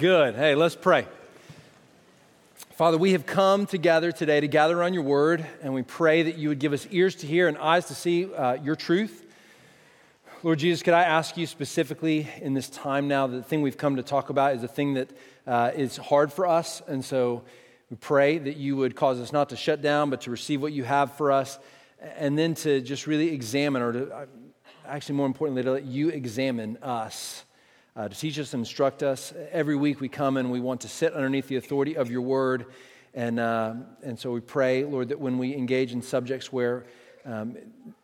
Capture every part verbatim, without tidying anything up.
good. Hey, let's pray. Father, we have come together today to gather around your word, and we pray that you would give us ears to hear and eyes to see uh, your truth. Lord Jesus, could I ask you specifically in this time now, the thing we've come to talk about is a thing that uh, is hard for us, and so we pray that you would cause us not to shut down, but to receive what you have for us, and then to just really examine, or to, actually more importantly, to let you examine us, uh, to teach us and instruct us. Every week we come and we want to sit underneath the authority of your word, and, uh, and so we pray, Lord, that when we engage in subjects where Um,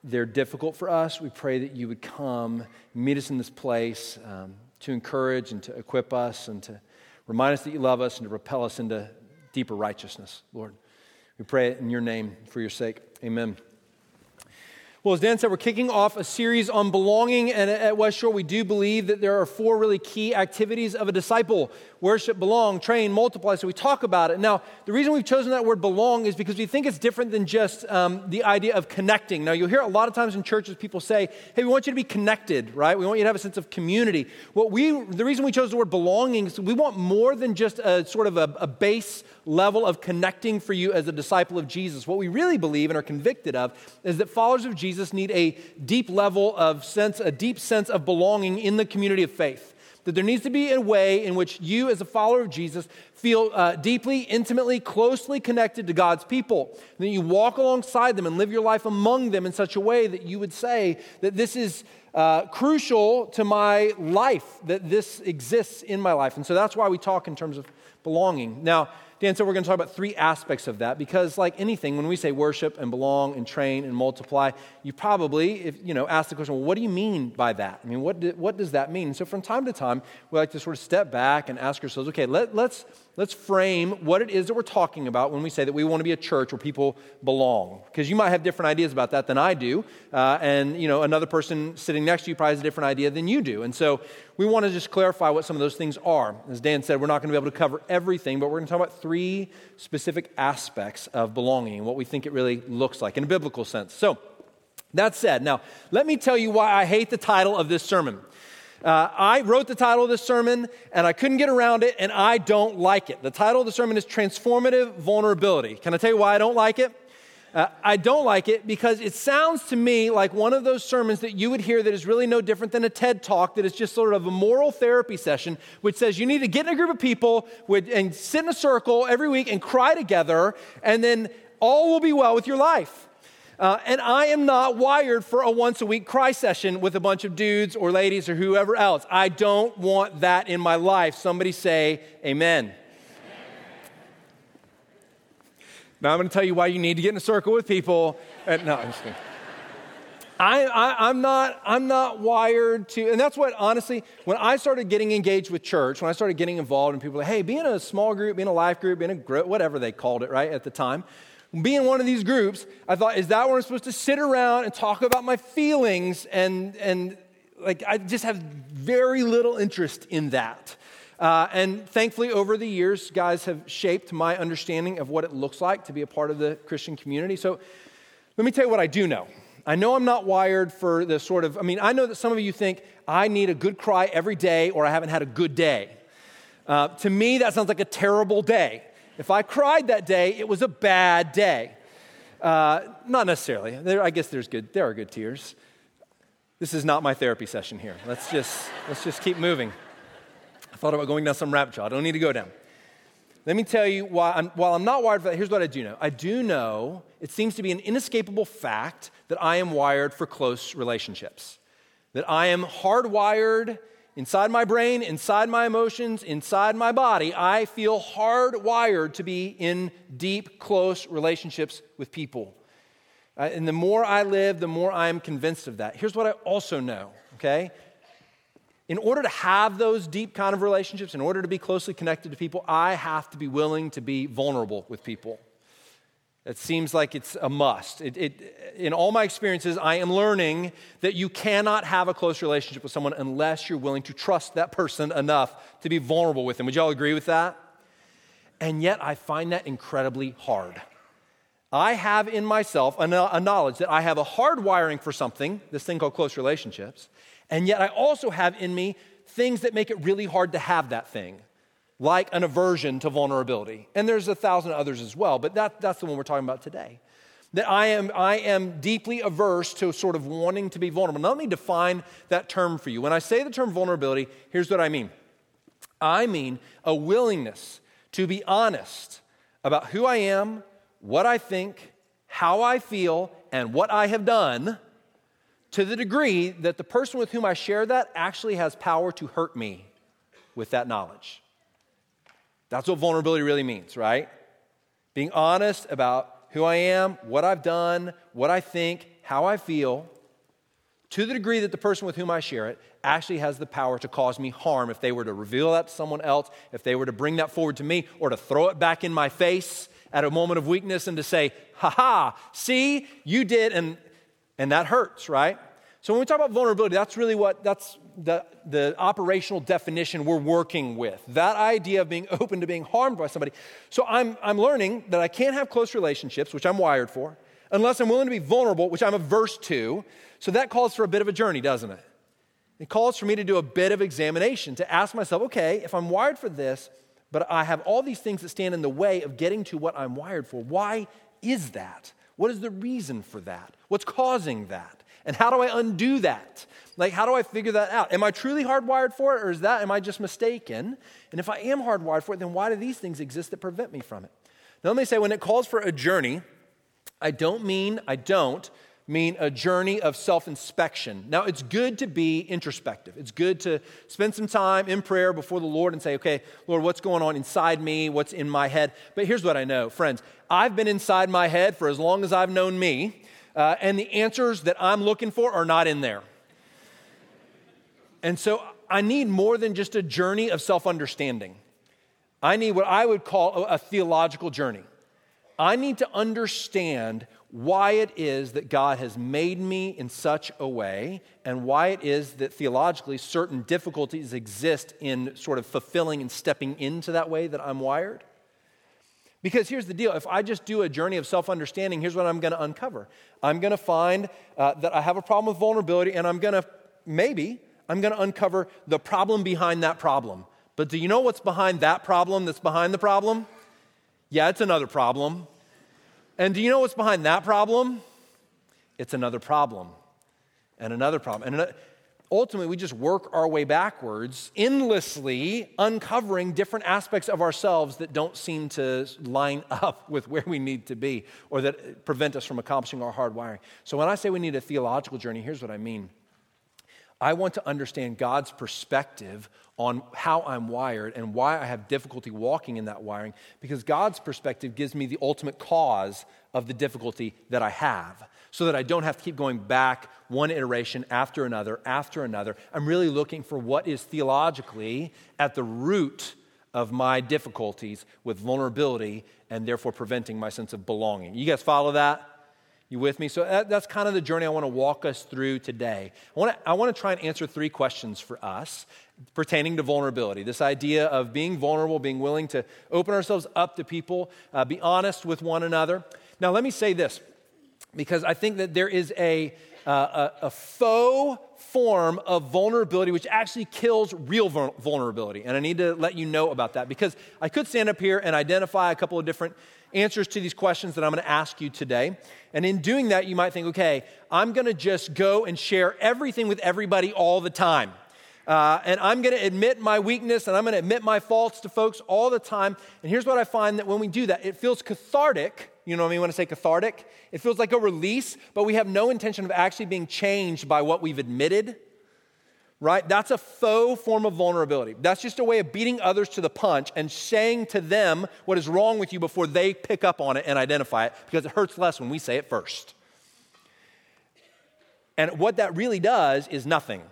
they're difficult for us, we pray that you would come, meet us in this place um, to encourage and to equip us and to remind us that you love us and to propel us into deeper righteousness, Lord. We pray it in your name for your sake. Amen. Well, as Dan said, we're kicking off a series on belonging, and at West Shore, we do believe that there are four really key activities of a disciple: worship, belong, train, multiply, so we talk about it. Now, the reason we've chosen that word belong is because we think it's different than just um, the idea of connecting. Now, you'll hear a lot of times in churches, people say, hey, we want you to be connected, right? We want you to have a sense of community. What we, the reason we chose the word belonging is we want more than just a sort of a, a base level of connecting for you as a disciple of Jesus. What we really believe and are convicted of is that followers of Jesus need a deep level of sense, a deep sense of belonging in the community of faith. That there needs to be a way in which you, as a follower of Jesus, feel uh, deeply, intimately, closely connected to God's people. And that you walk alongside them and live your life among them in such a way that you would say that this is uh, crucial to my life, that this exists in my life. And so that's why we talk in terms of belonging. Now, Dan said we're going to talk about three aspects of that, because like anything, when we say worship and belong and train and multiply, you probably, if you know, ask the question, well, what do you mean by that? I mean, what do, what does that mean? So from time to time, we like to sort of step back and ask ourselves, okay, let, let's let's frame what it is that we're talking about when we say that we want to be a church where people belong, because you might have different ideas about that than I do, uh, and you know, another person sitting next to you probably has a different idea than you do, and so we want to just clarify what some of those things are. As Dan said, we're not going to be able to cover everything, but we're going to talk about three specific aspects of belonging and what we think it really looks like in a biblical sense. So, that said, now, let me tell you why I hate the title of this sermon. Uh, I wrote the title of this sermon, and I couldn't get around it, and I don't like it. The title of the sermon is Transformative Vulnerability. Can I tell you why I don't like it? Uh, I don't like it because it sounds to me like one of those sermons that you would hear that is really no different than a TED Talk, that is just sort of a moral therapy session, which says you need to get in a group of people with, and sit in a circle every week and cry together, and then all will be well with your life. Uh, and I am not wired for a once-a-week cry session with a bunch of dudes or ladies or whoever else. I don't want that in my life. Somebody say amen. Now, I'm going to tell you why you need to get in a circle with people. And, no, I'm just kidding. I, I, I'm not, I'm not wired to, and that's what, honestly, when I started getting engaged with church, when I started getting involved and people were like, hey, be in a small group, be in a life group, be in a group, whatever they called it, right, at the time. Being one of these groups, I thought, is that where I'm supposed to sit around and talk about my feelings? And, and like, I just have very little interest in that. Uh, and thankfully, over the years, guys have shaped my understanding of what it looks like to be a part of the Christian community. So let me tell you what I do know. I know I'm not wired for the sort of, I mean, I know that some of you think, I need a good cry every day or I haven't had a good day. Uh, to me, that sounds like a terrible day. If I cried that day, it was a bad day. Uh, not necessarily. There, I guess there's good, there are good tears. This is not my therapy session here. Let's just let's just keep moving. I thought about going down some rabbit trail. I don't need to go down. Let me tell you why. I'm, while I'm not wired for that, here's what I do know. I do know it seems to be an inescapable fact that I am wired for close relationships, that I am hardwired inside my brain, inside my emotions, inside my body. I feel hardwired to be in deep, close relationships with people. Uh, and the more I live, the more I am convinced of that. Here's what I also know, okay? In order to have those deep kind of relationships, in order to be closely connected to people, I have to be willing to be vulnerable with people. It seems like it's a must. It, it, in all my experiences, I am learning that you cannot have a close relationship with someone unless you're willing to trust that person enough to be vulnerable with them. Would you all agree with that? And yet, I find that incredibly hard. I have in myself a, a knowledge that I have a hard wiring for something, this thing called close relationships, and yet I also have in me things that make it really hard to have that thing. like an aversion to vulnerability. And there's a thousand others as well, but that, that's the one we're talking about today. That I am, I am deeply averse to sort of wanting to be vulnerable. Now, let me define that term for you. When I say the term vulnerability, here's what I mean. I mean a willingness to be honest about who I am, what I think, how I feel, and what I have done, to the degree that the person with whom I share that actually has power to hurt me with that knowledge. That's what vulnerability really means, right? Being honest about who I am, what I've done, what I think, how I feel, to the degree that the person with whom I share it actually has the power to cause me harm if they were to reveal that to someone else, if they were to bring that forward to me, or to throw it back in my face at a moment of weakness and to say, ha ha, see, you did, and and that hurts, right? So when we talk about vulnerability, that's really what, that's the, the operational definition we're working with. That idea of being open to being harmed by somebody. So I'm I'm learning that I can't have close relationships, which I'm wired for, unless I'm willing to be vulnerable, which I'm averse to. So that calls for a bit of a journey, doesn't it? It calls for me to do a bit of examination, to ask myself, okay, if I'm wired for this, but I have all these things that stand in the way of getting to what I'm wired for, why is that? What is the reason for that? What's causing that? And how do I undo that? Like, how do I figure that out? Am I truly hardwired for it, or is that, am I just mistaken? And if I am hardwired for it, then why do these things exist that prevent me from it? Now, let me say, when it calls for a journey, I don't mean, I don't mean a journey of self-inspection. Now, it's good to be introspective. It's good to spend some time in prayer before the Lord and say, okay, Lord, what's going on inside me? What's in my head? But here's what I know, friends. I've been inside my head for as long as I've known me. Uh, and the answers that I'm looking for are not in there. And so I need more than just a journey of self-understanding. I need what I would call a, a theological journey. I need to understand why it is that God has made me in such a way, and why it is that theologically certain difficulties exist in sort of fulfilling and stepping into that way that I'm wired. Because here's the deal, if I just do a journey of self-understanding, here's what I'm going to uncover. I'm going to find uh, that I have a problem with vulnerability, and I'm going to, maybe, I'm going to uncover the problem behind that problem. But do you know what's behind that problem that's behind the problem? Yeah, it's another problem. And do you know what's behind that problem? It's another problem, and another problem, and another. Ultimately, we just work our way backwards, endlessly uncovering different aspects of ourselves that don't seem to line up with where we need to be, or that prevent us from accomplishing our hard wiring. So when I say we need a theological journey, here's what I mean. I want to understand God's perspective on how I'm wired and why I have difficulty walking in that wiring, because God's perspective gives me the ultimate cause of the difficulty that I have, so that I don't have to keep going back one iteration after another, after another. I'm really looking for what is theologically at the root of my difficulties with vulnerability, and therefore preventing my sense of belonging. You guys follow that? You with me? So that, that's kind of the journey I want to walk us through today. I want to I want to try and answer three questions for us pertaining to vulnerability. This idea of being vulnerable, being willing to open ourselves up to people, uh, be honest with one another. Now, let me say this, because I think that there is a uh, a, a faux form of vulnerability which actually kills real vulnerability, and I need to let you know about that, because I could stand up here and identify a couple of different answers to these questions that I'm going to ask you today. And in doing that, you might think, okay, I'm going to just go and share everything with everybody all the time. Uh, and I'm going to admit my weakness, and I'm going to admit my faults to folks all the time. And here's what I find, that when we do that, it feels cathartic. You know what I mean when I say cathartic? It feels like a release, but we have no intention of actually being changed by what we've admitted, right? That's a faux form of vulnerability. That's just a way of beating others to the punch and saying to them what is wrong with you before they pick up on it and identify it, because it hurts less when we say it first. And what that really does is nothing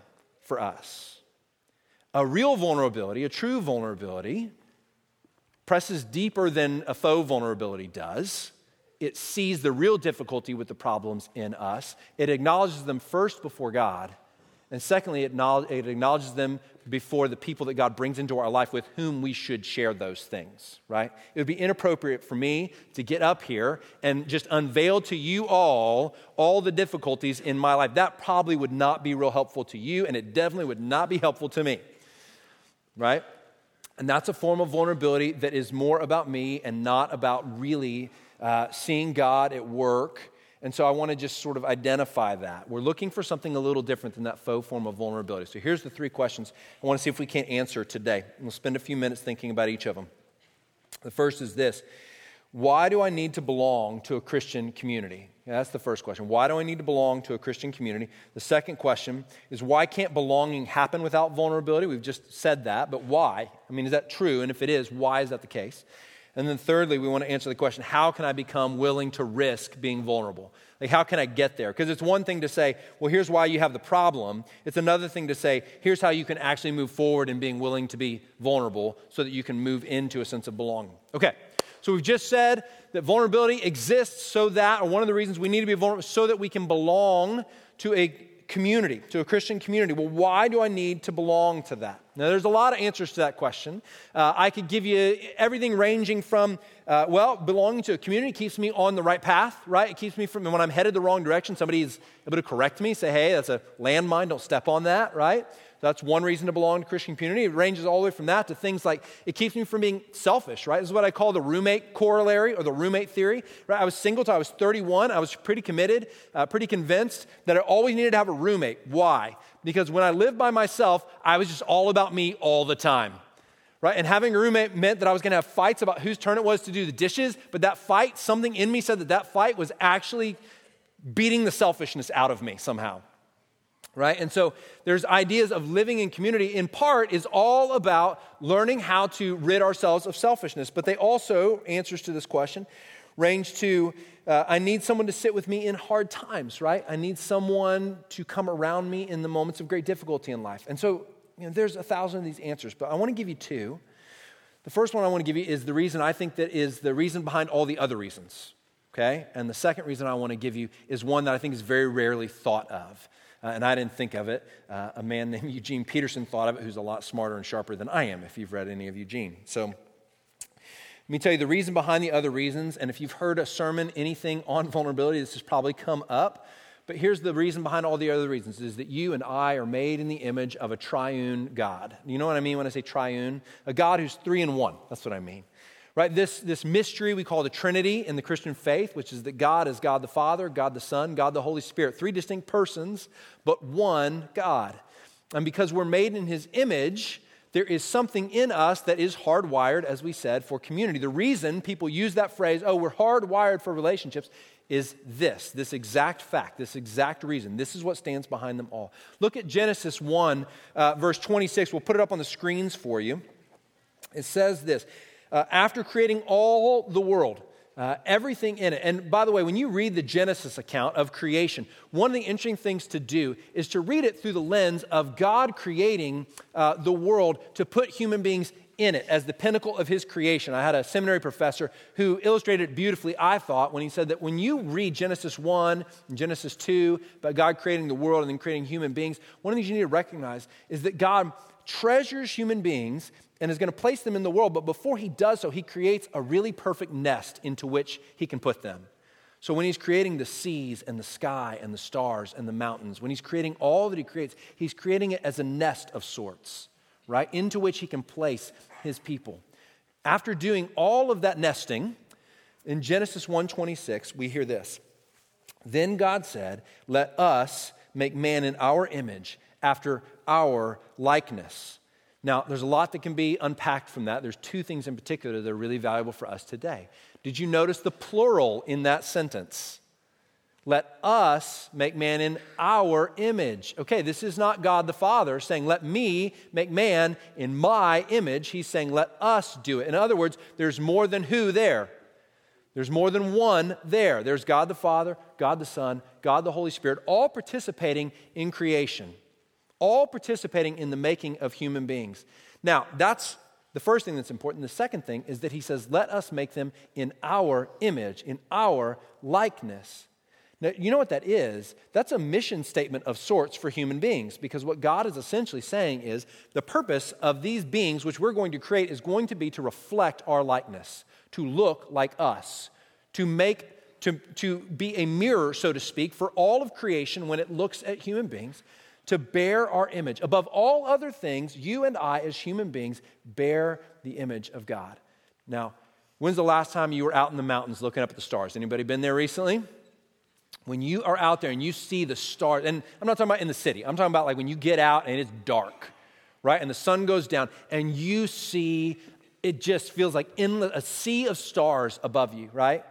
for us. A real vulnerability, a true vulnerability, presses deeper than a faux vulnerability does. It sees the real difficulty with the problems in us. It acknowledges them first before God. And secondly, it acknowledges them before the people that God brings into our life with whom we should share those things, right? It would be inappropriate for me to get up here and just unveil to you all all the difficulties in my life. That probably would not be real helpful to you, and it definitely would not be helpful to me, right? And that's a form of vulnerability that is more about me and not about really uh, seeing God at work. And so I want to just sort of identify that. We're looking for something a little different than that faux form of vulnerability. So here's the three questions I want to see if we can't answer today. And we'll spend a few minutes thinking about each of them. The first is this. Why do I need to belong to a Christian community? Yeah, that's the first question. Why do I need to belong to a Christian community? The second question is, why can't belonging happen without vulnerability? We've just said that, but why? I mean, is that true? And if it is, why is that the case? And then thirdly, we want to answer the question, how can I become willing to risk being vulnerable? Like, how can I get there? Because it's one thing to say, well, here's why you have the problem. It's another thing to say, here's how you can actually move forward in being willing to be vulnerable so that you can move into a sense of belonging. Okay. So we've just said that vulnerability exists so that, or one of the reasons we need to be vulnerable, so that we can belong to a community, to a Christian community. Well, why do I need to belong to that? Now, there's a lot of answers to that question. Uh, I could give you everything ranging from, uh, well, belonging to a community keeps me on the right path, right? It keeps me from, when I'm headed the wrong direction, somebody is able to correct me, say, hey, that's a landmine, don't step on that, right? That's one reason to belong to Christian community. It ranges all the way from that to things like it keeps me from being selfish, right? This is what I call the roommate corollary or the roommate theory, right? I was single until I was thirty-one. I was pretty committed, uh, pretty convinced that I always needed to have a roommate. Why? Because when I lived by myself, I was just all about me all the time, right? And having a roommate meant that I was going to have fights about whose turn it was to do the dishes, but that fight, something in me said that that fight was actually beating the selfishness out of me somehow. Right? And so there's ideas of living in community, in part, is all about learning how to rid ourselves of selfishness. But they also, answers to this question, range to, uh, I need someone to sit with me in hard times, right? I need someone to come around me in the moments of great difficulty in life. And so, you know, there's a thousand of these answers, but I want to give you two. The first one I want to give you is the reason I think that is the reason behind all the other reasons, okay? And the second reason I want to give you is one that I think is very rarely thought of. Uh, and I didn't think of it. Uh, a man named Eugene Peterson thought of it, who's a lot smarter and sharper than I am, if you've read any of Eugene. So let me tell you the reason behind the other reasons, and if you've heard a sermon, anything on vulnerability, this has probably come up. But here's the reason behind all the other reasons, is that you and I are made in the image of a triune God. You know what I mean when I say triune? A God who's three in one. That's what I mean. Right, this, this mystery we call the Trinity in the Christian faith, which is that God is God the Father, God the Son, God the Holy Spirit. Three distinct persons, but one God. And because we're made in His image, there is something in us that is hardwired, as we said, for community. The reason people use that phrase, oh, we're hardwired for relationships, is this, this exact fact, this exact reason. This is what stands behind them all. Look at Genesis one, uh, verse twenty-six. We'll put it up on the screens for you. It says this. Uh, after creating all the world, uh, everything in it. And by the way, when you read the Genesis account of creation, one of the interesting things to do is to read it through the lens of God creating uh, the world to put human beings in it as the pinnacle of His creation. I had a seminary professor who illustrated it beautifully, I thought, when he said that when you read Genesis one and Genesis two about God creating the world and then creating human beings, one of the things you need to recognize is that God treasures human beings and is going to place them in the world, but before He does so, He creates a really perfect nest into which He can put them. So when He's creating the seas and the sky and the stars and the mountains, when He's creating all that He creates, He's creating it as a nest of sorts, right, into which He can place His people. After doing all of that nesting, in Genesis one twenty-six, we hear this. Then God said, let us make man in our image, after our likeness. Now, there's a lot that can be unpacked from that. There's two things in particular that are really valuable for us today. Did you notice the plural in that sentence? Let us make man in our image. Okay, this is not God the Father saying, let me make man in my image. He's saying, let us do it. In other words, there's more than who there. There's more than one there. There's God the Father, God the Son, God the Holy Spirit, all participating in creation. All participating in the making of human beings. Now, that's the first thing that's important. The second thing is that He says, let us make them in our image, in our likeness. Now, you know what that is? That's a mission statement of sorts for human beings, because what God is essentially saying is the purpose of these beings which we're going to create is going to be to reflect our likeness, to look like us, to make to, to be a mirror, so to speak, for all of creation when it looks at human beings, to bear our image. Above all other things, you and I as human beings bear the image of God. Now, when's the last time you were out in the mountains looking up at the stars? Anybody been there recently? When you are out there and you see the stars, and I'm not talking about in the city. I'm talking about like when you get out and it's dark, right? And the sun goes down and you see, it just feels like endless, a sea of stars above you, right?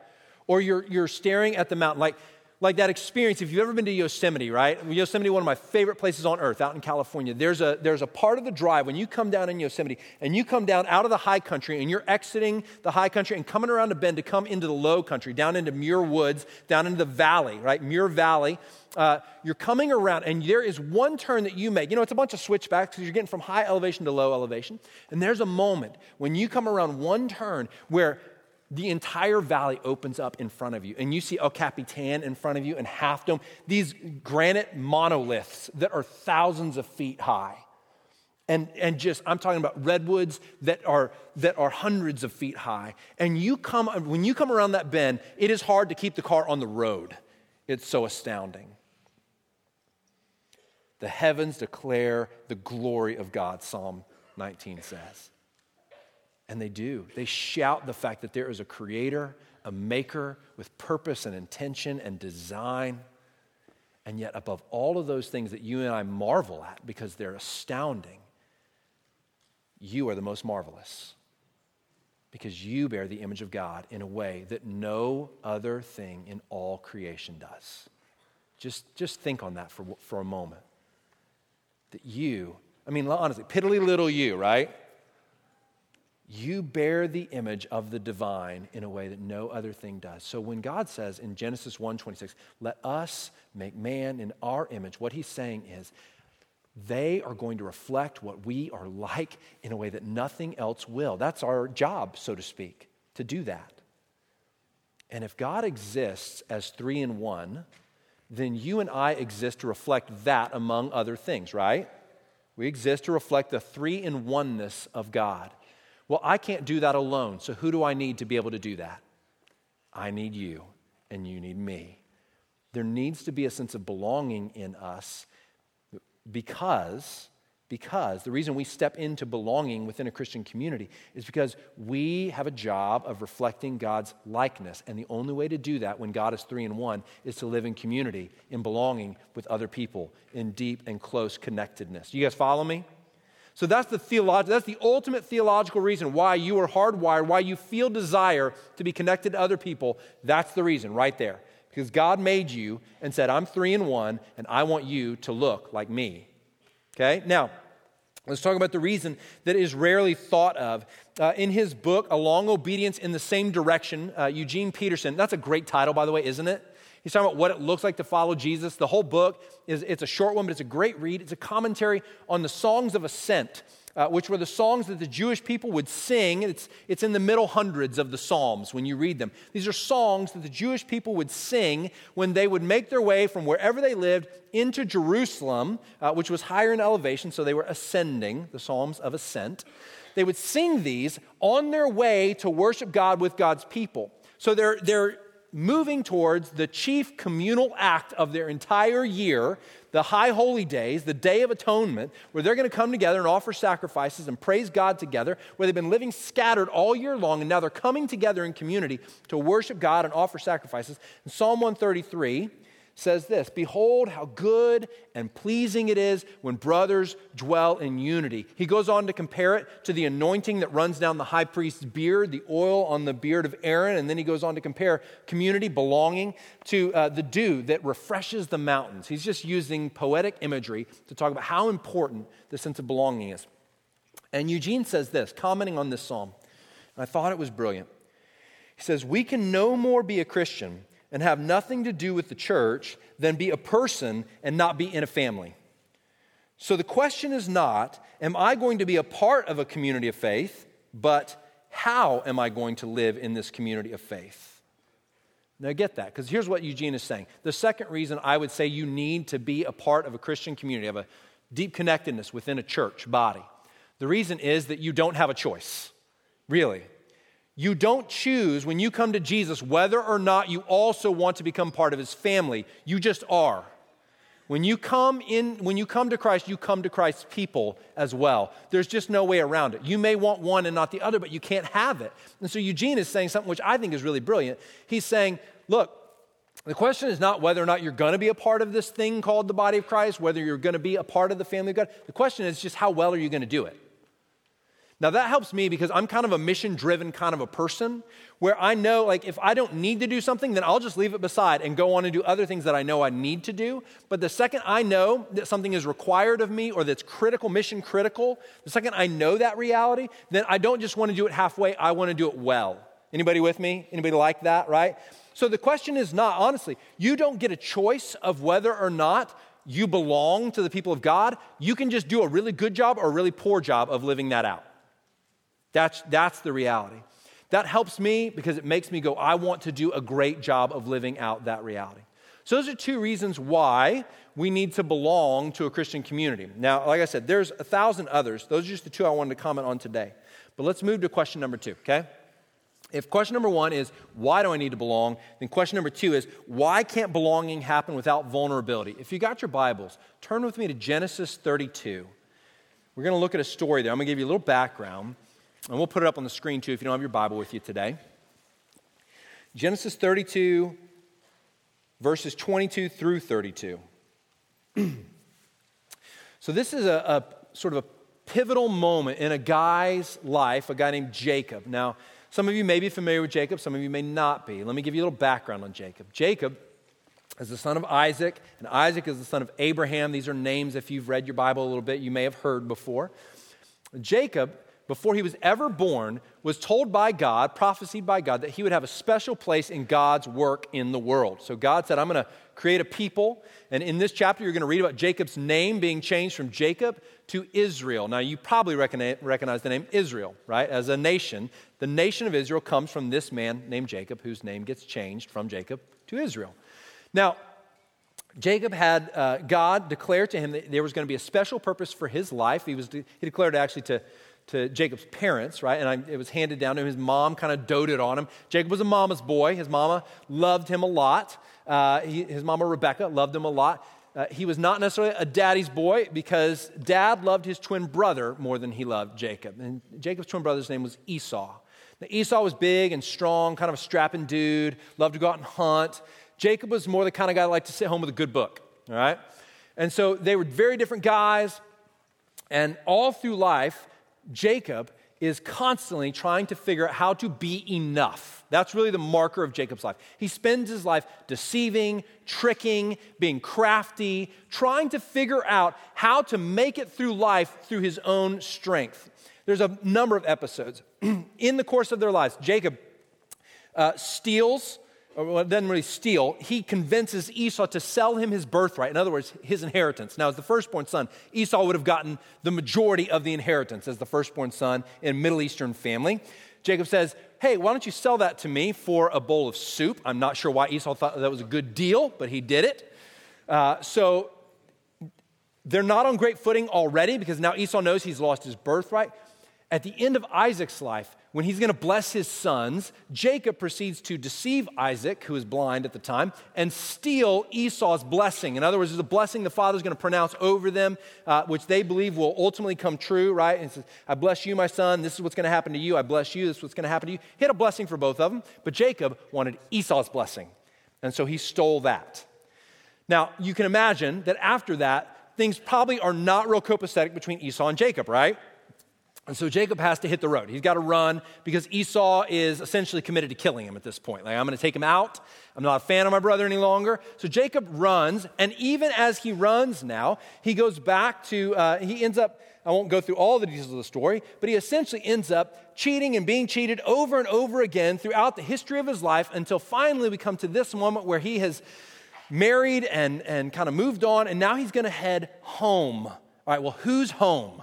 Or you're you're staring at the mountain like, like that experience. If you've ever been to Yosemite, right? Yosemite, one of my favorite places on earth, out in California. There's a there's a part of the drive when you come down in Yosemite and you come down out of the high country and you're exiting the high country and coming around a bend to come into the low country, down into Muir Woods, down into the valley, right? Muir Valley. Uh, you're coming around and there is one turn that you make. You know, it's a bunch of switchbacks because you're getting from high elevation to low elevation. And there's a moment when you come around one turn where the entire valley opens up in front of you, and you see El Capitan in front of you and Half Dome, these granite monoliths that are thousands of feet high. And and just, I'm talking about redwoods that are that are hundreds of feet high. And you come when you come around that bend, it is hard to keep the car on the road. It's so astounding. The heavens declare the glory of God, Psalm nineteen says. And they do. They shout the fact that there is a creator, a maker with purpose and intention and design. And yet above all of those things that you and I marvel at because they're astounding, you are the most marvelous because you bear the image of God in a way that no other thing in all creation does. Just, just think on that for, for a moment. That you, I mean, honestly, piddly little you, right? You bear the image of the divine in a way that no other thing does. So when God says in Genesis one twenty-six, let us make man in our image, what he's saying is they are going to reflect what we are like in a way that nothing else will. That's our job, so to speak, to do that. And if God exists as three in one, then you and I exist to reflect that among other things, right? We exist to reflect the three in oneness of God. Well, I can't do that alone, so who do I need to be able to do that? I need you, and you need me. There needs to be a sense of belonging in us because, because the reason we step into belonging within a Christian community is because we have a job of reflecting God's likeness, and the only way to do that when God is three in one is to live in community, in belonging with other people, in deep and close connectedness. You guys follow me? So that's the theolog- that's the ultimate theological reason why you are hardwired, why you feel desire to be connected to other people. That's the reason right there. Because God made you and said, I'm three in one, and I want you to look like me. Okay? Now, let's talk about the reason that is rarely thought of. Uh, in his book, A Long Obedience in the Same Direction, uh, Eugene Peterson, that's a great title, by the way, isn't it? He's talking about what it looks like to follow Jesus. The whole book, is it's a short one, but it's a great read. It's a commentary on the Songs of Ascent, uh, which were the songs that the Jewish people would sing. It's, it's in the middle hundreds of the Psalms when you read them. These are songs that the Jewish people would sing when they would make their way from wherever they lived into Jerusalem, uh, which was higher in elevation, so they were ascending, the Psalms of Ascent. They would sing these on their way to worship God with God's people. So they're they're... moving towards the chief communal act of their entire year, the High Holy Days, the Day of Atonement, where they're going to come together and offer sacrifices and praise God together, where they've been living scattered all year long, and now they're coming together in community to worship God and offer sacrifices. And Psalm one thirty-three says this, behold how good and pleasing it is when brothers dwell in unity. He goes on to compare it to the anointing that runs down the high priest's beard, the oil on the beard of Aaron, and then he goes on to compare community, belonging, to uh, the dew that refreshes the mountains. He's just using poetic imagery to talk about how important the sense of belonging is. And Eugene says this, commenting on this psalm, and I thought it was brilliant. He says, we can no more be a Christian and have nothing to do with the church than be a person and not be in a family. So the question is not, am I going to be a part of a community of faith, but how am I going to live in this community of faith? Now get that, because here's what Eugene is saying. The second reason I would say you need to be a part of a Christian community, of a deep connectedness within a church body. The reason is that you don't have a choice, really. You don't choose when you come to Jesus whether or not you also want to become part of his family. You just are. When you come in, when you come to Christ, you come to Christ's people as well. There's just no way around it. You may want one and not the other, but you can't have it. And so Eugene is saying something which I think is really brilliant. He's saying, look, the question is not whether or not you're going to be a part of this thing called the body of Christ, whether you're going to be a part of the family of God. The question is just how well are you going to do it? Now that helps me because I'm kind of a mission-driven kind of a person where I know like if I don't need to do something, then I'll just leave it beside and go on and do other things that I know I need to do. But the second I know that something is required of me or that's critical, mission critical, the second I know that reality, then I don't just want to do it halfway, I want to do it well. Anybody with me? Anybody like that, right? So the question is not, honestly, you don't get a choice of whether or not you belong to the people of God. You can just do a really good job or a really poor job of living that out. That's that's the reality. That helps me because it makes me go, I want to do a great job of living out that reality. So those are two reasons why we need to belong to a Christian community. Now, like I said, there's a thousand others. Those are just the two I wanted to comment on today. But let's move to question number two, okay? If question number one is, why do I need to belong? Then question number two is, why can't belonging happen without vulnerability? If you got your Bibles, turn with me to Genesis thirty-two. We're going to look at a story there. I'm going to give you a little background. And we'll put it up on the screen, too, if you don't have your Bible with you today. Genesis thirty-two, verses twenty-two through thirty-two. So this is a, a sort of a pivotal moment in a guy's life, a guy named Jacob. Now, some of you may be familiar with Jacob. Some of you may not be. Let me give you a little background on Jacob. Jacob is the son of Isaac, and Isaac is the son of Abraham. These are names, if you've read your Bible a little bit, you may have heard before. Jacob, before he was ever born, was told by God, prophesied by God, that he would have a special place in God's work in the world. So God said, I'm going to create a people. And in this chapter, you're going to read about Jacob's name being changed from Jacob to Israel. Now, you probably recognize the name Israel, right? As a nation, the nation of Israel comes from this man named Jacob, whose name gets changed from Jacob to Israel. Now, Jacob had uh, God declare to him that there was going to be a special purpose for his life. He was de- he declared actually to to Jacob's parents, right? And I, it was handed down to him. His mom kind of doted on him. Jacob was a mama's boy. His mama loved him a lot. Uh, he, his mama, Rebecca, loved him a lot. Uh, he was not necessarily a daddy's boy because dad loved his twin brother more than he loved Jacob. And Jacob's twin brother's name was Esau. Now, Esau was big and strong, kind of a strapping dude, loved to go out and hunt. Jacob was more the kind of guy that liked to sit home with a good book, all right? And so they were very different guys. And all through life, Jacob is constantly trying to figure out how to be enough. That's really the marker of Jacob's life. He spends his life deceiving, tricking, being crafty, trying to figure out how to make it through life through his own strength. There's a number of episodes in the course of their lives. Jacob uh, steals, or doesn't really steal. He convinces Esau to sell him his birthright. In other words, his inheritance. Now, as the firstborn son, Esau would have gotten the majority of the inheritance as the firstborn son in a Middle Eastern family. Jacob says, hey, why don't you sell that to me for a bowl of soup? I'm not sure why Esau thought that was a good deal, but he did it. Uh, so they're not on great footing already because now Esau knows he's lost his birthright. At the end of Isaac's life, when he's going to bless his sons, Jacob proceeds to deceive Isaac, who is blind at the time, and steal Esau's blessing. In other words, there's a blessing the father's going to pronounce over them, uh, which they believe will ultimately come true, right? And says, I bless you, my son. This is what's going to happen to you. I bless you. This is what's going to happen to you. He had a blessing for both of them, but Jacob wanted Esau's blessing, and so he stole that. Now, you can imagine that after that, things probably are not real copacetic between Esau and Jacob, right? And so Jacob has to hit the road. He's got to run because Esau is essentially committed to killing him at this point. Like, I'm going to take him out. I'm not a fan of my brother any longer. So Jacob runs, and even as he runs now, he goes back to, uh, he ends up, I won't go through all the details of the story, but he essentially ends up cheating and being cheated over and over again throughout the history of his life until finally we come to this moment where he has married and, and kind of moved on, and now he's going to head home. All right, well, who's home?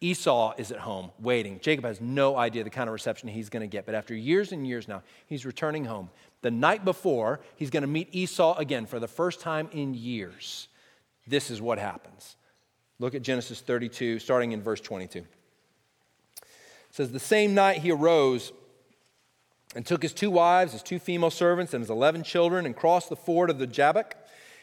Esau is at home waiting. Jacob has no idea the kind of reception he's going to get, but after years and years now, he's returning home. The night before, he's going to meet Esau again for the first time in years. This is what happens. Look at Genesis thirty-two, starting in verse twenty-two. It says, the same night he arose and took his two wives, his two female servants, and his eleven children and crossed the ford of the Jabbok.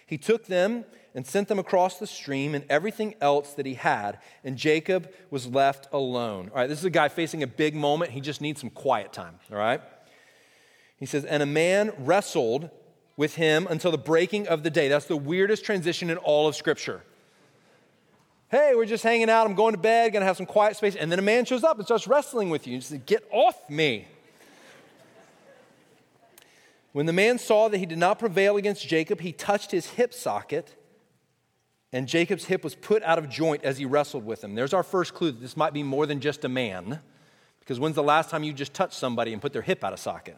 He took them and sent them across the stream and everything else that he had, and Jacob was left alone. All right, this is a guy facing a big moment. He just needs some quiet time, all right? He says, and a man wrestled with him until the breaking of the day. That's the weirdest transition in all of Scripture. Hey, we're just hanging out. I'm going to bed, going to have some quiet space. And then a man shows up and starts wrestling with you. He says, get off me. When the man saw that he did not prevail against Jacob, he touched his hip socket, and Jacob's hip was put out of joint as he wrestled with him. There's our first clue that this might be more than just a man, because when's the last time you just touched somebody and put their hip out of socket?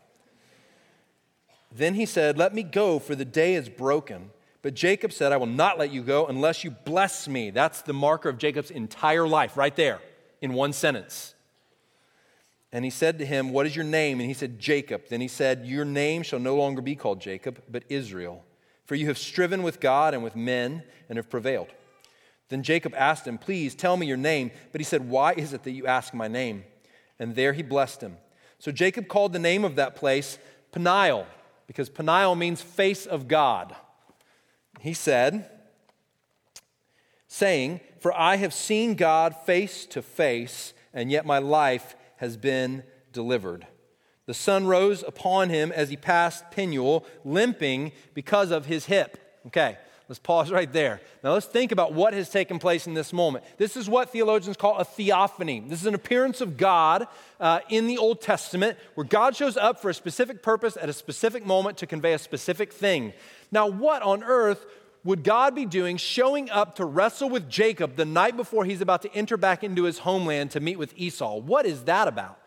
Then he said, let me go, for the day is broken. But Jacob said, I will not let you go unless you bless me. That's the marker of Jacob's entire life right there in one sentence. And he said to him, what is your name? And he said, Jacob. Then he said, your name shall no longer be called Jacob, but Israel. For you have striven with God and with men and have prevailed. Then Jacob asked him, please tell me your name. But he said, why is it that you ask my name? And there he blessed him. So Jacob called the name of that place Peniel, because Peniel means face of God. He said, saying, for I have seen God face to face, and yet my life has been delivered. The sun rose upon him as he passed Peniel, limping because of his hip. Okay, let's pause right there. Now let's think about what has taken place in this moment. This is what theologians call a theophany. This is an appearance of God uh, in the Old Testament, where God shows up for a specific purpose at a specific moment to convey a specific thing. Now what on earth would God be doing showing up to wrestle with Jacob the night before he's about to enter back into his homeland to meet with Esau? What is that about?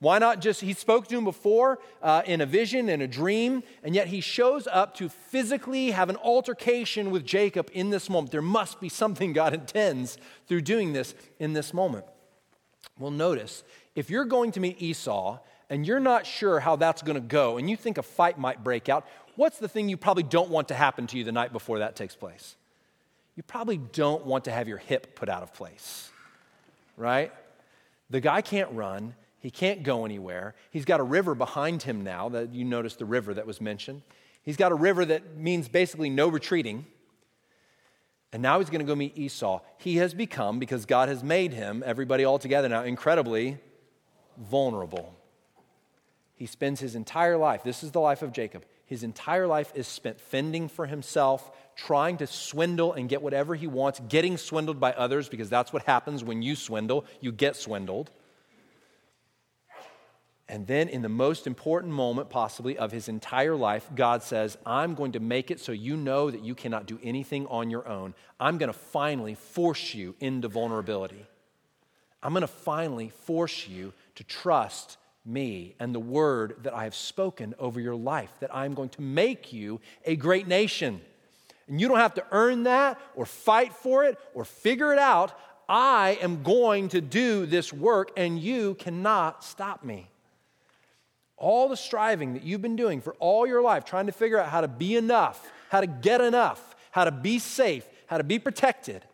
Why not just, he spoke to him before uh, in a vision, in a dream, and yet he shows up to physically have an altercation with Jacob in this moment. There must be something God intends through doing this in this moment. Well, notice, if you're going to meet Esau and you're not sure how that's going to go and you think a fight might break out, what's the thing you probably don't want to happen to you the night before that takes place? You probably don't want to have your hip put out of place, right? The guy can't run. He can't go anywhere. He's got a river behind him now. That you notice the river that was mentioned. He's got a river that means basically no retreating. And now he's going to go meet Esau. He has become, because God has made him, everybody all together now, incredibly vulnerable. He spends his entire life, this is the life of Jacob, his entire life is spent fending for himself, trying to swindle and get whatever he wants, getting swindled by others, because that's what happens when you swindle, you get swindled. And then in the most important moment possibly of his entire life, God says, I'm going to make it so you know that you cannot do anything on your own. I'm going to finally force you into vulnerability. I'm going to finally force you to trust me and the word that I have spoken over your life, that I'm going to make you a great nation. And you don't have to earn that or fight for it or figure it out. I am going to do this work and you cannot stop me. All the striving that you've been doing for all your life, trying to figure out how to be enough, how to get enough, how to be safe, how to be protected,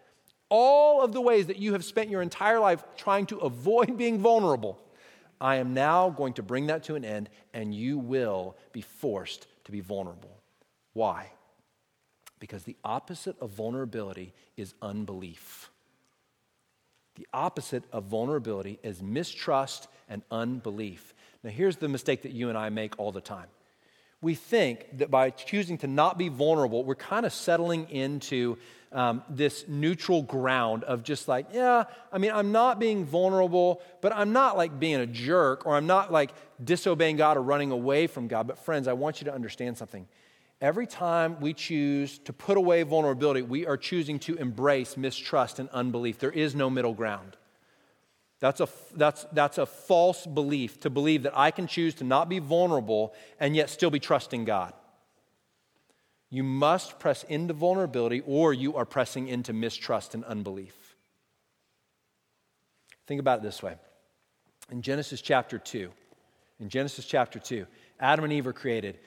all of the ways that you have spent your entire life trying to avoid being vulnerable, I am now going to bring that to an end, and you will be forced to be vulnerable. Why? Because the opposite of vulnerability is unbelief. The opposite of vulnerability is mistrust and unbelief. Now, here's the mistake that you and I make all the time. We think that by choosing to not be vulnerable, we're kind of settling into um, this neutral ground of just like, yeah, I mean, I'm not being vulnerable, but I'm not like being a jerk, or I'm not like disobeying God or running away from God. But friends, I want you to understand something. Every time we choose to put away vulnerability, we are choosing to embrace mistrust and unbelief. There is no middle ground. That's a, that's, that's a false belief, to believe that I can choose to not be vulnerable and yet still be trusting God. You must press into vulnerability, or you are pressing into mistrust and unbelief. Think about it this way. In Genesis chapter two, in Genesis chapter two, Adam and Eve are created.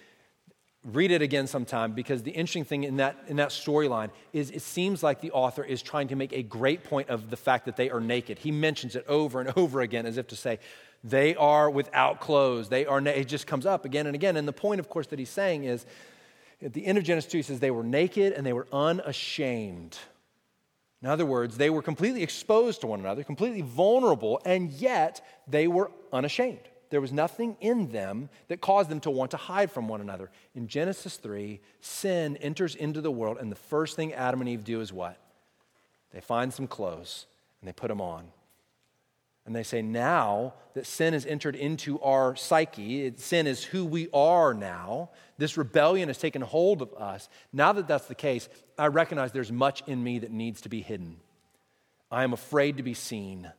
Read it again sometime, because the interesting thing in that in that storyline is it seems like the author is trying to make a great point of the fact that they are naked. He mentions it over and over again as if to say, they are without clothes. They are. Na-. It just comes up again and again. And the point, of course, that he's saying is, At the end of Genesis two, he says they were naked and they were unashamed. In other words, they were completely exposed to one another, completely vulnerable, and yet they were unashamed. There was nothing in them that caused them to want to hide from one another. In Genesis three, sin enters into the world, and the first thing Adam and Eve do is what? They find some clothes, and they put them on. And they say, now that sin has entered into our psyche, sin is who we are now, this rebellion has taken hold of us. Now that that's the case, I recognize there's much in me that needs to be hidden. I am afraid to be seen.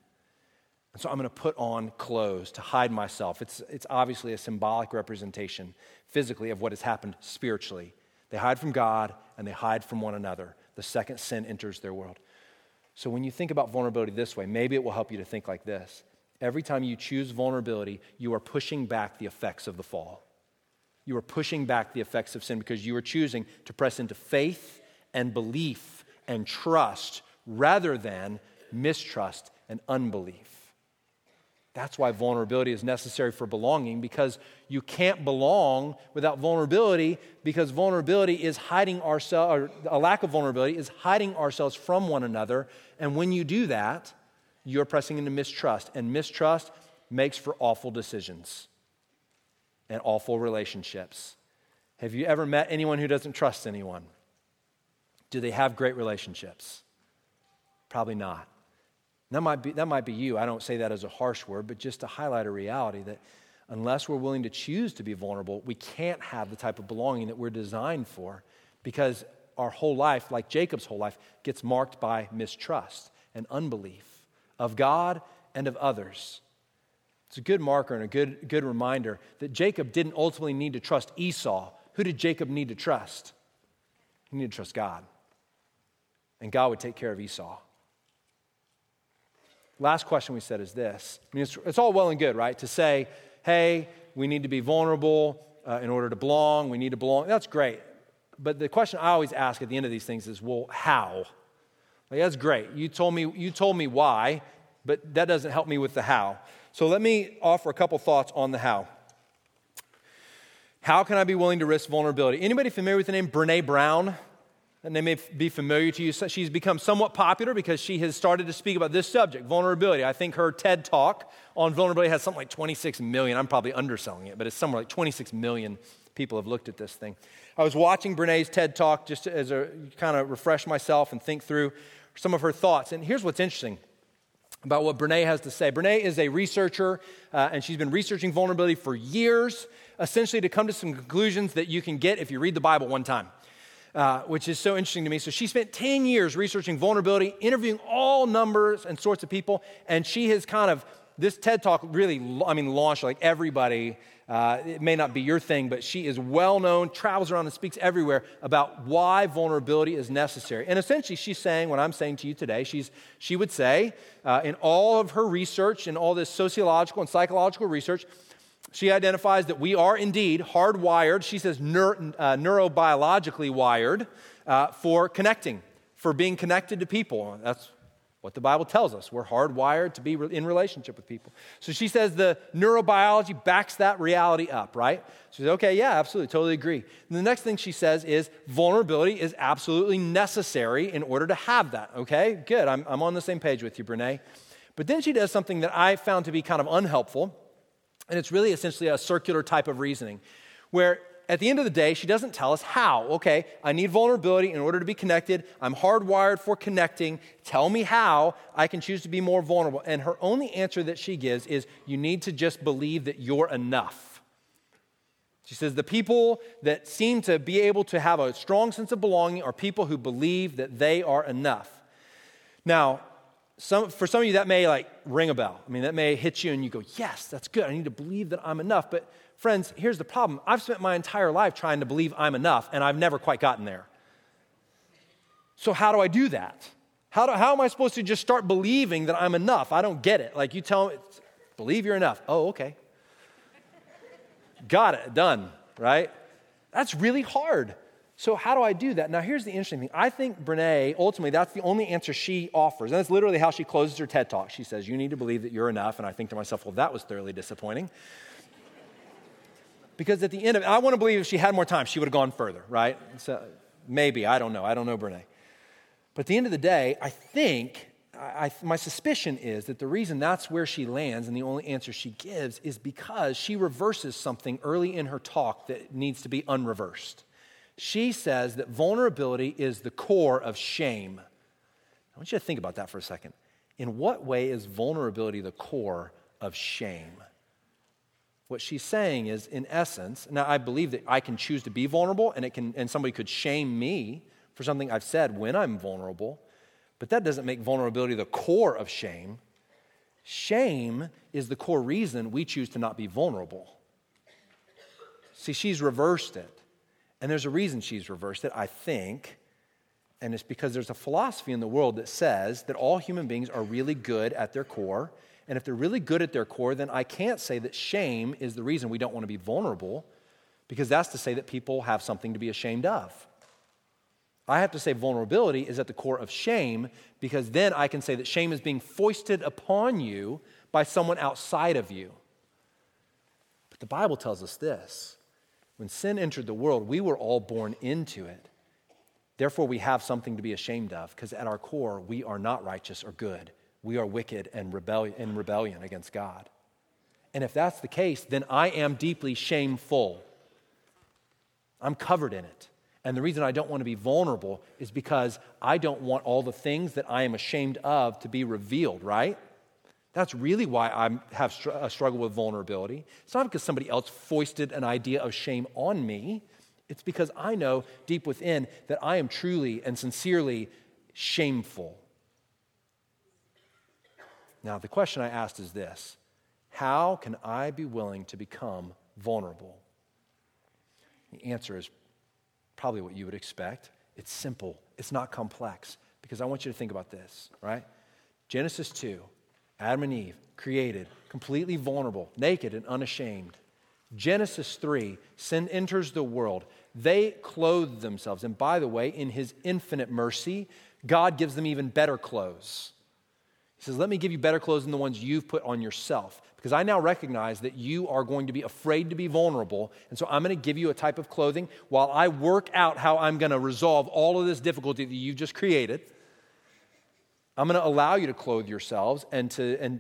And so I'm going to put on clothes to hide myself. It's, it's obviously a symbolic representation physically of what has happened spiritually. They hide from God and they hide from one another. The second sin enters their world. So when you think about vulnerability this way, maybe it will help you to think like this. Every time you choose vulnerability, you are pushing back the effects of the fall. You are pushing back the effects of sin because you are choosing to press into faith and belief and trust rather than mistrust and unbelief. That's why vulnerability is necessary for belonging, because you can't belong without vulnerability, because vulnerability is hiding ourselves, or a lack of vulnerability is hiding ourselves from one another. And when you do that, you're pressing into mistrust, and mistrust makes for awful decisions and awful relationships. Have you ever met anyone who doesn't trust anyone? Do they have great relationships? Probably not. That might be, that might be you. I don't say that as a harsh word, but just to highlight a reality that unless we're willing to choose to be vulnerable, we can't have the type of belonging that we're designed for, because our whole life, like Jacob's whole life, gets marked by mistrust and unbelief of God and of others. It's a good marker and a good, good reminder that Jacob didn't ultimately need to trust Esau. Who did Jacob need to trust? He needed to trust God. And God would take care of Esau. Last question we said is this. I mean, it's, it's all well and good, right? To say, hey, we need to be vulnerable uh, in order to belong. We need to belong. That's great. But the question I always ask at the end of these things is, well, how? Like, that's great. You told me, you told me why, but that doesn't help me with the how. So let me offer a couple thoughts on the how. How can I be willing to risk vulnerability? Anybody familiar with the name Brené Brown? And they may be familiar to you. She's become somewhat popular because she has started to speak about this subject, vulnerability. I think her TED Talk on vulnerability has something like twenty-six million. I'm probably underselling it, but it's somewhere like twenty-six million people have looked at this thing. I was watching Brené's TED Talk just as a kind of refresh myself and think through some of her thoughts. And here's what's interesting about what Brené has to say. Brené is a researcher, uh, and she's been researching vulnerability for years, essentially to come to some conclusions that you can get if you read the Bible one time. Uh, which is so interesting to me. So she spent ten years researching vulnerability, interviewing all numbers and sorts of people, and she has kind of, this TED Talk really, I mean, launched like everybody. Uh, it may not be your thing, but she is well-known, travels around and speaks everywhere about why vulnerability is necessary. And essentially, she's saying what I'm saying to you today. She's She would say, uh, in all of her research, in all this sociological and psychological research, she identifies that we are indeed hardwired, she says neuro, uh, neurobiologically wired, uh, for connecting, for being connected to people. That's what the Bible tells us. We're hardwired to be re- in relationship with people. So she says the neurobiology backs that reality up, right? She says, okay, yeah, absolutely, totally agree. And the next thing she says is vulnerability is absolutely necessary in order to have that, okay? Good, I'm, I'm on the same page with you, Brené. But then she does something that I found to be kind of unhelpful, and it's really essentially a circular type of reasoning where at the end of the day, she doesn't tell us how. Okay, I need vulnerability in order to be connected. I'm hardwired for connecting. Tell me how I can choose to be more vulnerable. And her only answer that she gives is you need to just believe that you're enough. She says the people that seem to be able to have a strong sense of belonging are people who believe that they are enough. Now, Some, for some of you, that may like ring a bell. I mean, that may hit you and you go, yes, that's good. I need to believe that I'm enough. But friends, here's the problem. I've spent my entire life trying to believe I'm enough, and I've never quite gotten there. So how do I do that? How, do, how am I supposed to just start believing that I'm enough? I don't get it. Like you tell me, believe you're enough. Oh, okay. Got it, done, right? That's really hard. So how do I do that? Now, here's the interesting thing. I think Brené, ultimately, that's the only answer she offers. And that's literally how she closes her TED Talk. She says, you need to believe that you're enough. And I think to myself, well, that was thoroughly disappointing. Because at the end of it, I want to believe if she had more time, she would have gone further, right? So maybe, I don't know. I don't know Brené. But at the end of the day, I think, I, I, my suspicion is that the reason that's where she lands and the only answer she gives is because she reverses something early in her talk that needs to be unreversed. She says that vulnerability is the core of shame. I want you to think about that for a second. In what way is vulnerability the core of shame? What she's saying is, in essence, now I believe that I can choose to be vulnerable, and it can, and somebody could shame me for something I've said when I'm vulnerable, but that doesn't make vulnerability the core of shame. Shame is the core reason we choose to not be vulnerable. See, she's reversed it, and there's a reason she's reversed it, I think, and it's because there's a philosophy in the world that says that all human beings are really good at their core. And if they're really good at their core, then I can't say that shame is the reason we don't want to be vulnerable, because that's to say that people have something to be ashamed of. I have to say vulnerability is at the core of shame, because then I can say that shame is being foisted upon you by someone outside of you. But the Bible tells us this. When sin entered the world, we were all born into it. Therefore, we have something to be ashamed of, because at our core, we are not righteous or good. We are wicked and rebellion, in rebellion against God. And if that's the case, then I am deeply shameful. I'm covered in it. And the reason I don't want to be vulnerable is because I don't want all the things that I am ashamed of to be revealed, right? That's really why I have a struggle with vulnerability. It's not because somebody else foisted an idea of shame on me. It's because I know deep within that I am truly and sincerely shameful. Now, the question I asked is this: how can I be willing to become vulnerable? The answer is probably what you would expect. It's simple. It's not complex, because I want you to think about this, right? Genesis two, Adam and Eve created, completely vulnerable, naked and unashamed. Genesis three, sin enters the world. They clothe themselves. And by the way, in his infinite mercy, God gives them even better clothes. He says, let me give you better clothes than the ones you've put on yourself, because I now recognize that you are going to be afraid to be vulnerable, and so I'm going to give you a type of clothing while I work out how I'm going to resolve all of this difficulty that you've just created. I'm going to allow you to clothe yourselves and to and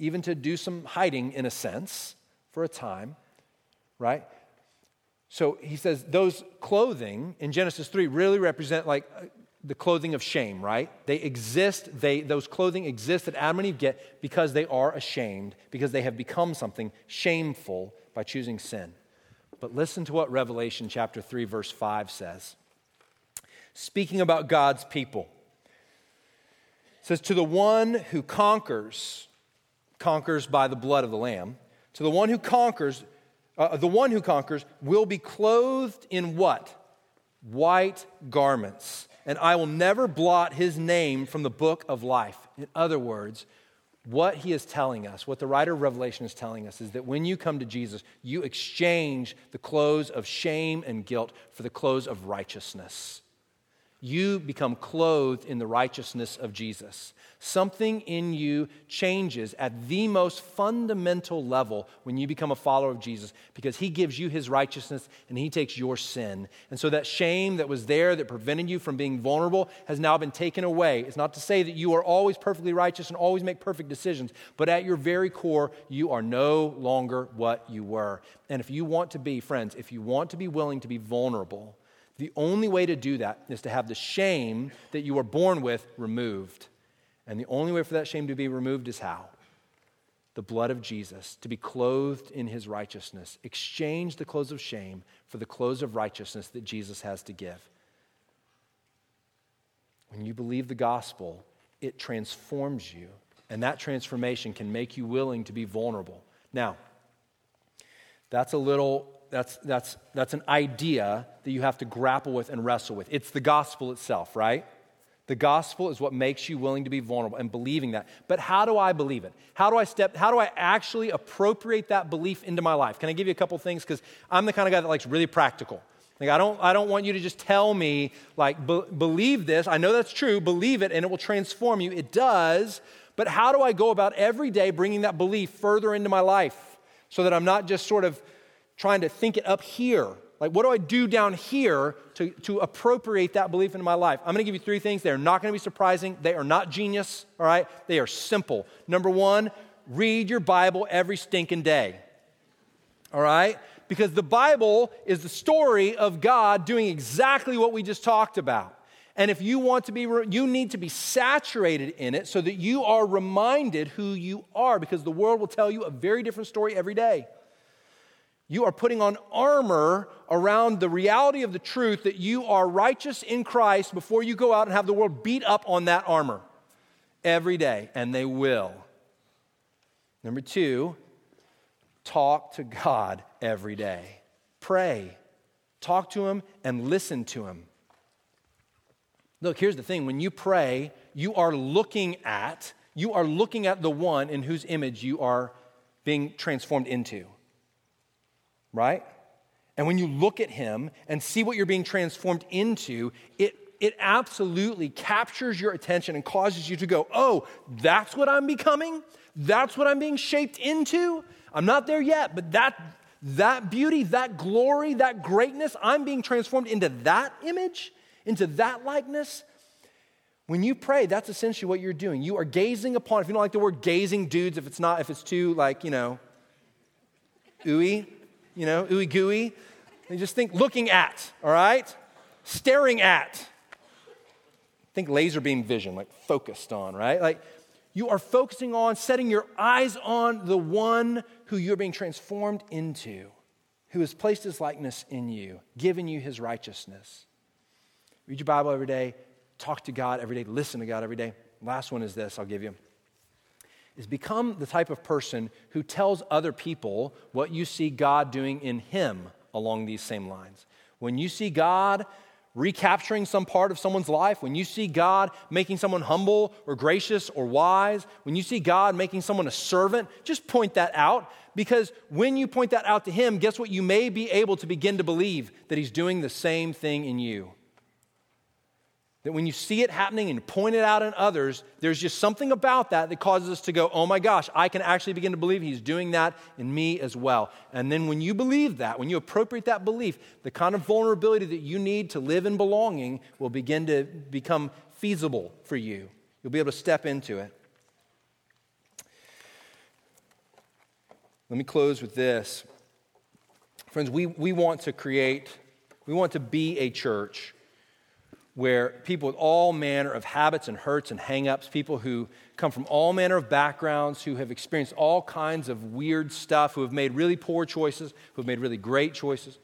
even to do some hiding, in a sense, for a time, right? So he says those clothing in Genesis three really represent like the clothing of shame, right? They exist, they those clothing exist that Adam and Eve get because they are ashamed, because they have become something shameful by choosing sin. But listen to what Revelation chapter three, verse five says. Speaking about God's people, it says, to the one who conquers, conquers by the blood of the Lamb, to the one who conquers, uh, the one who conquers will be clothed in what? White garments. And I will never blot his name from the book of life. In other words, what he is telling us, what the writer of Revelation is telling us, is that when you come to Jesus, you exchange the clothes of shame and guilt for the clothes of righteousness. You become clothed in the righteousness of Jesus. Something in you changes at the most fundamental level when you become a follower of Jesus, because he gives you his righteousness and he takes your sin. And so that shame that was there that prevented you from being vulnerable has now been taken away. It's not to say that you are always perfectly righteous and always make perfect decisions, but at your very core, you are no longer what you were. And if you want to be, friends, if you want to be willing to be vulnerable, the only way to do that is to have the shame that you were born with removed. And the only way for that shame to be removed is how? The blood of Jesus, to be clothed in his righteousness. Exchange the clothes of shame for the clothes of righteousness that Jesus has to give. When you believe the gospel, it transforms you. And that transformation can make you willing to be vulnerable. Now, that's a little... That's that's that's an idea that you have to grapple with and wrestle with. It's the gospel itself, right? The gospel is what makes you willing to be vulnerable and believing that. But how do I believe it? How do I step? How do I actually appropriate that belief into my life? Can I give you a couple things? Because I'm the kind of guy that likes really practical. Like I don't I don't want you to just tell me like be, believe this. I know that's true. Believe it, and it will transform you. It does. But how do I go about every day bringing that belief further into my life so that I'm not just sort of trying to think it up here. Like, what do I do down here to, to appropriate that belief into my life? I'm going to give you three things. They're not going to be surprising. They are not genius, all right? They are simple. Number one, read your Bible every stinking day, all right? Because the Bible is the story of God doing exactly what we just talked about. And if you want to be, you need to be saturated in it so that you are reminded who you are, because the world will tell you a very different story every day. You are putting on armor around the reality of the truth that you are righteous in Christ before you go out and have the world beat up on that armor every day, and they will. Number two, talk to God every day. Pray. Talk to Him and listen to Him. Look, here's the thing. When you pray, you are looking at, you are looking at the one in whose image you are being transformed into, right? And when you look at Him and see what you're being transformed into, it, it absolutely captures your attention and causes you to go, oh, that's what I'm becoming? That's what I'm being shaped into? I'm not there yet, but that, that beauty, that glory, that greatness, I'm being transformed into that image? Into that likeness? When you pray, that's essentially what you're doing. You are gazing upon, if you don't like the word gazing, dudes, if it's not, if it's too like, you know, ooey, you know, ooey gooey, you just think looking at, all right? Staring at. Think laser beam vision, like focused on, right? Like you are focusing on, setting your eyes on the one who you're being transformed into, who has placed His likeness in you, given you His righteousness. Read your Bible every day, talk to God every day, listen to God every day. Last one is this, I'll give you, is become the type of person who tells other people what you see God doing in him along these same lines. When you see God recapturing some part of someone's life, when you see God making someone humble or gracious or wise, when you see God making someone a servant, just point that out, because when you point that out to him, guess what? You may be able to begin to believe that he's doing the same thing in you. That when you see it happening and point it out in others, there's just something about that that causes us to go, oh my gosh, I can actually begin to believe he's doing that in me as well. And then when you believe that, when you appropriate that belief, the kind of vulnerability that you need to live in belonging will begin to become feasible for you. You'll be able to step into it. Let me close with this. Friends, we, we want to create, we want to be a church where people with all manner of habits and hurts and hang-ups, people who come from all manner of backgrounds, who have experienced all kinds of weird stuff, who have made really poor choices, who have made really great choices.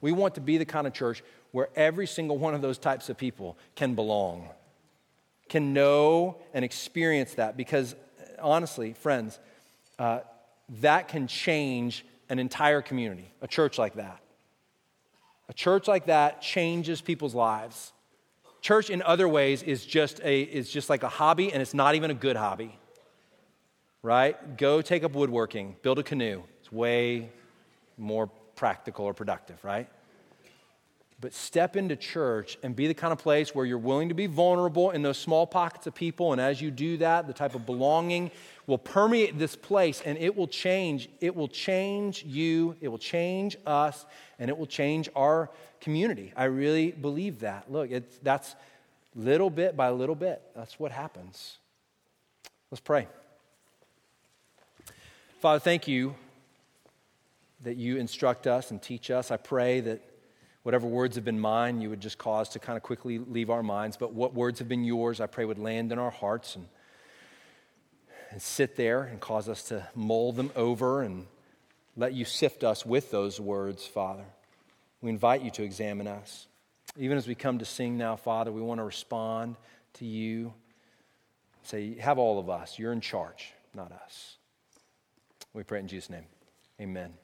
We want to be the kind of church where every single one of those types of people can belong, can know and experience that, because honestly, friends, uh, that can change an entire community, a church like that. A church like that changes people's lives. Church in other ways is just a is just like a hobby, and it's not even a good hobby, right? Go take up woodworking, build a canoe. It's way more practical or productive, right? But step into church and be the kind of place where you're willing to be vulnerable in those small pockets of people, and as you do that, the type of belonging will permeate this place, and it will change. It will change you, it will change us, and it will change our community. I really believe that. Look, it's, that's little bit by little bit. That's what happens. Let's pray. Father, thank you that you instruct us and teach us. I pray that whatever words have been mine, you would just cause to kind of quickly leave our minds. But what words have been yours, I pray, would land in our hearts and, and sit there and cause us to mull them over and let you sift us with those words, Father. We invite you to examine us. Even as we come to sing now, Father, we want to respond to you. Say, have all of us. You're in charge, not us. We pray in Jesus' name. Amen.